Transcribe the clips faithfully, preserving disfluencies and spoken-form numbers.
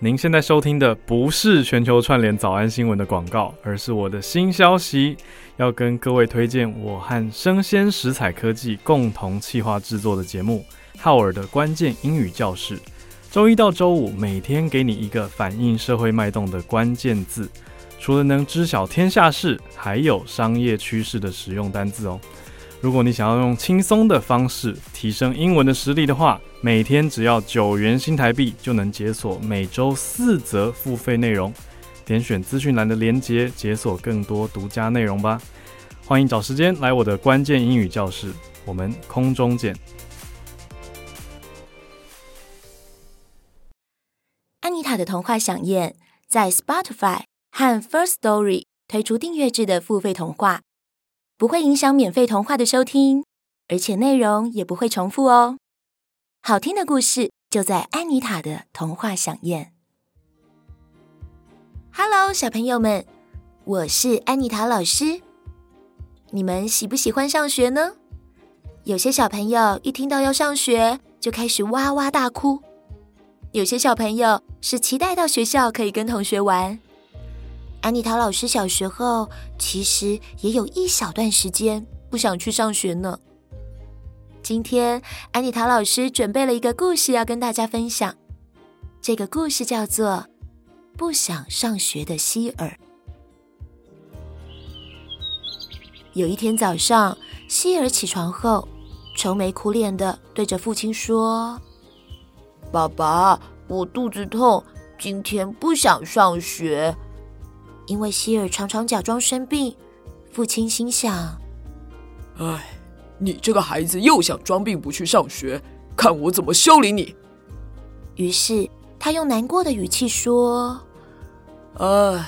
您现在收听的不是全球串联早安新闻的广告，而是我的新消息，要跟各位推荐我和生鲜食材科技共同企划制作的节目《浩尔的关键英语教室》，周一到周五每天给你一个反映社会脉动的关键字，除了能知晓天下事，还有商业趋势的实用单字哦。如果你想要用轻松的方式提升英文的实力的话，每天只要九元新台币就能解锁每周四则付费内容，点选资讯栏的连结，解锁更多独家内容吧。欢迎找时间来我的关键英语教室，我们空中见。安妮塔的童话饗宴在 Spotify 和 First Story 推出订阅制的付费童话，不会影响免费童话的收听，而且内容也不会重复哦。好听的故事就在安妮塔的童话饗宴。Hello， 小朋友们，我是安妮塔老师。你们喜不喜欢上学呢？有些小朋友一听到要上学就开始哇哇大哭，有些小朋友是期待到学校可以跟同学玩。安妮塔老师小时候其实也有一小段时间不想去上学呢。今天安妮塔老师准备了一个故事要跟大家分享，这个故事叫做《不想上学的希尔》。有一天早上，希尔起床后愁眉苦脸地对着父亲说：“爸爸，我肚子痛，今天不想上学。”因为希尔常常假装生病，父亲心想：哎，你这个孩子又想装病不去上学，看我怎么修理你。于是他用难过的语气说：哎，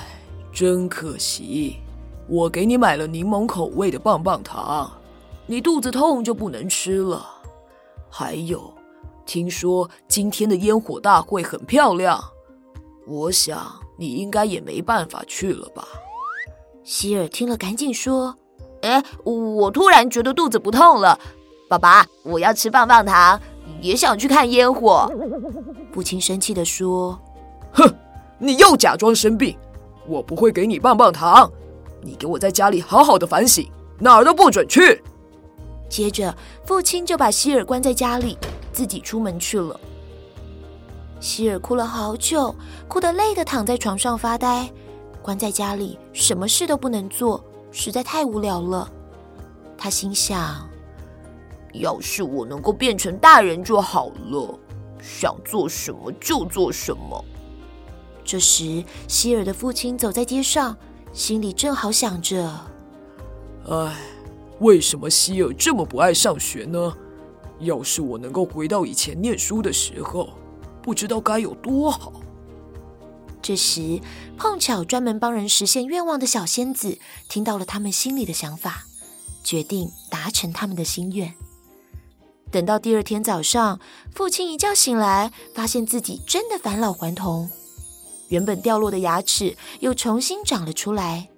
真可惜，我给你买了柠檬口味的棒棒糖，你肚子痛就不能吃了。还有，听说今天的烟火大会很漂亮，我想你应该也没办法去了吧。希尔听了赶紧说：诶，我突然觉得肚子不痛了，爸爸，我要吃棒棒糖，也想去看烟火。父亲生气地说：哼，你又假装生病，我不会给你棒棒糖，你给我在家里好好的反省，哪儿都不准去。接着父亲就把希尔关在家里，自己出门去了。希尔哭了好久，哭得累得躺在床上发呆，关在家里什么事都不能做，实在太无聊了。他心想，要是我能够变成大人就好了，想做什么就做什么。这时希尔的父亲走在街上，心里正好想着：哎，为什么希尔这么不爱上学呢？要是我能够回到以前念书的时候，不知道该有多好。这时碰巧专门帮人实现愿望的小仙子听到了他们心里的想法，决定达成他们的心愿。等到第二天早上，父亲一觉醒来，发现自己真的返老还童，原本掉落的牙齿又重新长了出来，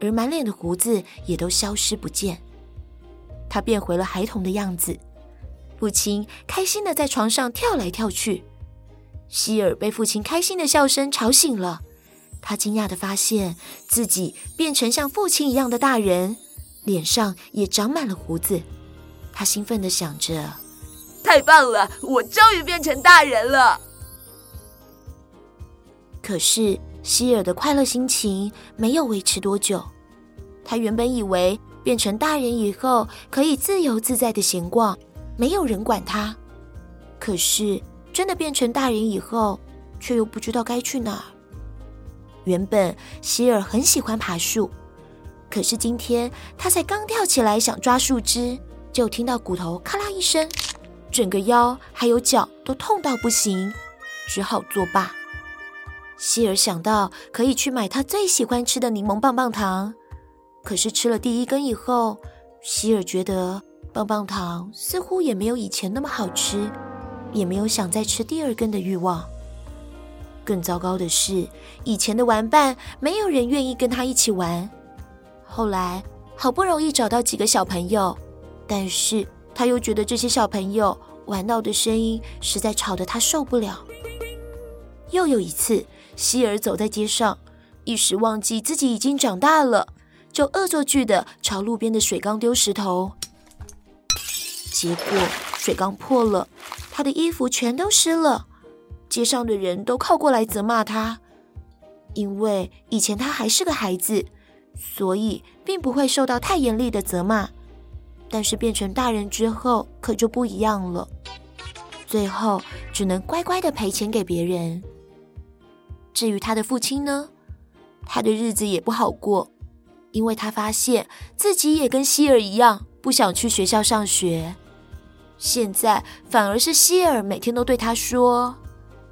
而满脸的胡子也都消失不见，他变回了孩童的样子。父亲开心地在床上跳来跳去，希尔被父亲开心的笑声吵醒了，他惊讶地发现自己变成像父亲一样的大人，脸上也长满了胡子。他兴奋地想着：太棒了，我终于变成大人了。可是希尔的快乐心情没有维持多久，他原本以为变成大人以后可以自由自在地闲逛，没有人管他。可是真的变成大人以后，却又不知道该去哪儿。原本希尔很喜欢爬树，可是今天他才刚跳起来想抓树枝，就听到骨头咔啦一声，整个腰还有脚都痛到不行，只好作罢。希尔想到可以去买他最喜欢吃的柠檬棒棒糖，可是吃了第一根以后，希尔觉得棒棒糖似乎也没有以前那么好吃，也没有想再吃第二根的欲望。更糟糕的是，以前的玩伴没有人愿意跟他一起玩。后来好不容易找到几个小朋友，但是他又觉得这些小朋友玩闹的声音实在吵得他受不了。又有一次，希尔走在街上，一时忘记自己已经长大了，就恶作剧地朝路边的水缸丢石头。结果水缸破了，他的衣服全都湿了，街上的人都靠过来责骂他。因为以前他还是个孩子，所以并不会受到太严厉的责骂，但是变成大人之后可就不一样了，最后只能乖乖地赔钱给别人。至于他的父亲呢，他的日子也不好过，因为他发现自己也跟希尔一样不想去学校上学。现在反而是希尔每天都对他说：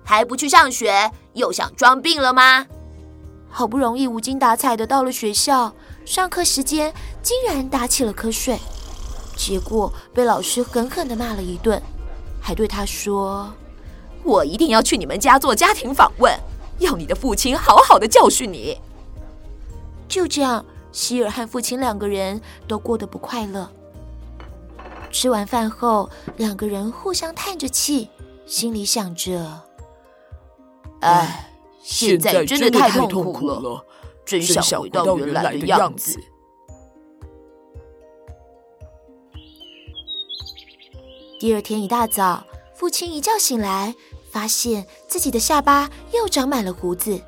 还不去上学，又想装病了吗？好不容易无精打采的到了学校，上课时间竟然打起了瞌睡，结果被老师狠狠地骂了一顿，还对他说：我一定要去你们家做家庭访问，要你的父亲好好的教训你。就这样，希尔和父亲两个人都过得不快乐。吃完饭后，两个人互相叹着气，心里想着：哎，现在真的太痛苦了，真想回到原来的样子。第二天一大早，父亲一觉醒来，发现自己的下巴又长满了胡子。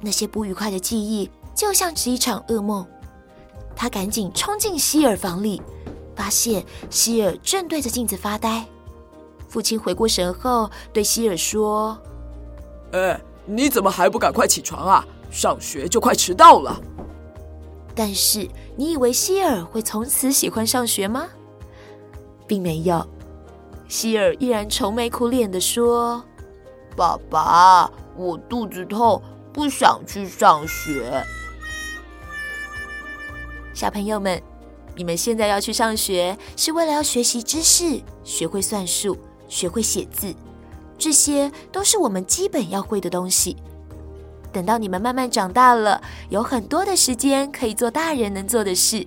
那些不愉快的记忆就像是一场噩梦。他赶紧冲进希尔房里，发现希尔正对着镜子发呆。父亲回过神后对希尔说：哎，你怎么还不赶快起床啊？上学就快迟到了。但是你以为希尔会从此喜欢上学吗？并没有。希尔依然愁眉苦脸地说：爸爸，我肚子痛，不想去上学。小朋友们，你们现在要去上学是为了要学习知识，学会算术，学会写字，这些都是我们基本要会的东西。等到你们慢慢长大了，有很多的时间可以做大人能做的事。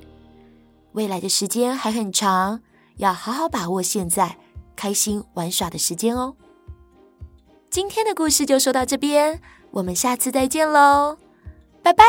未来的时间还很长，要好好把握现在开心玩耍的时间哦。今天的故事就说到这边，我们下次再见喽，拜拜。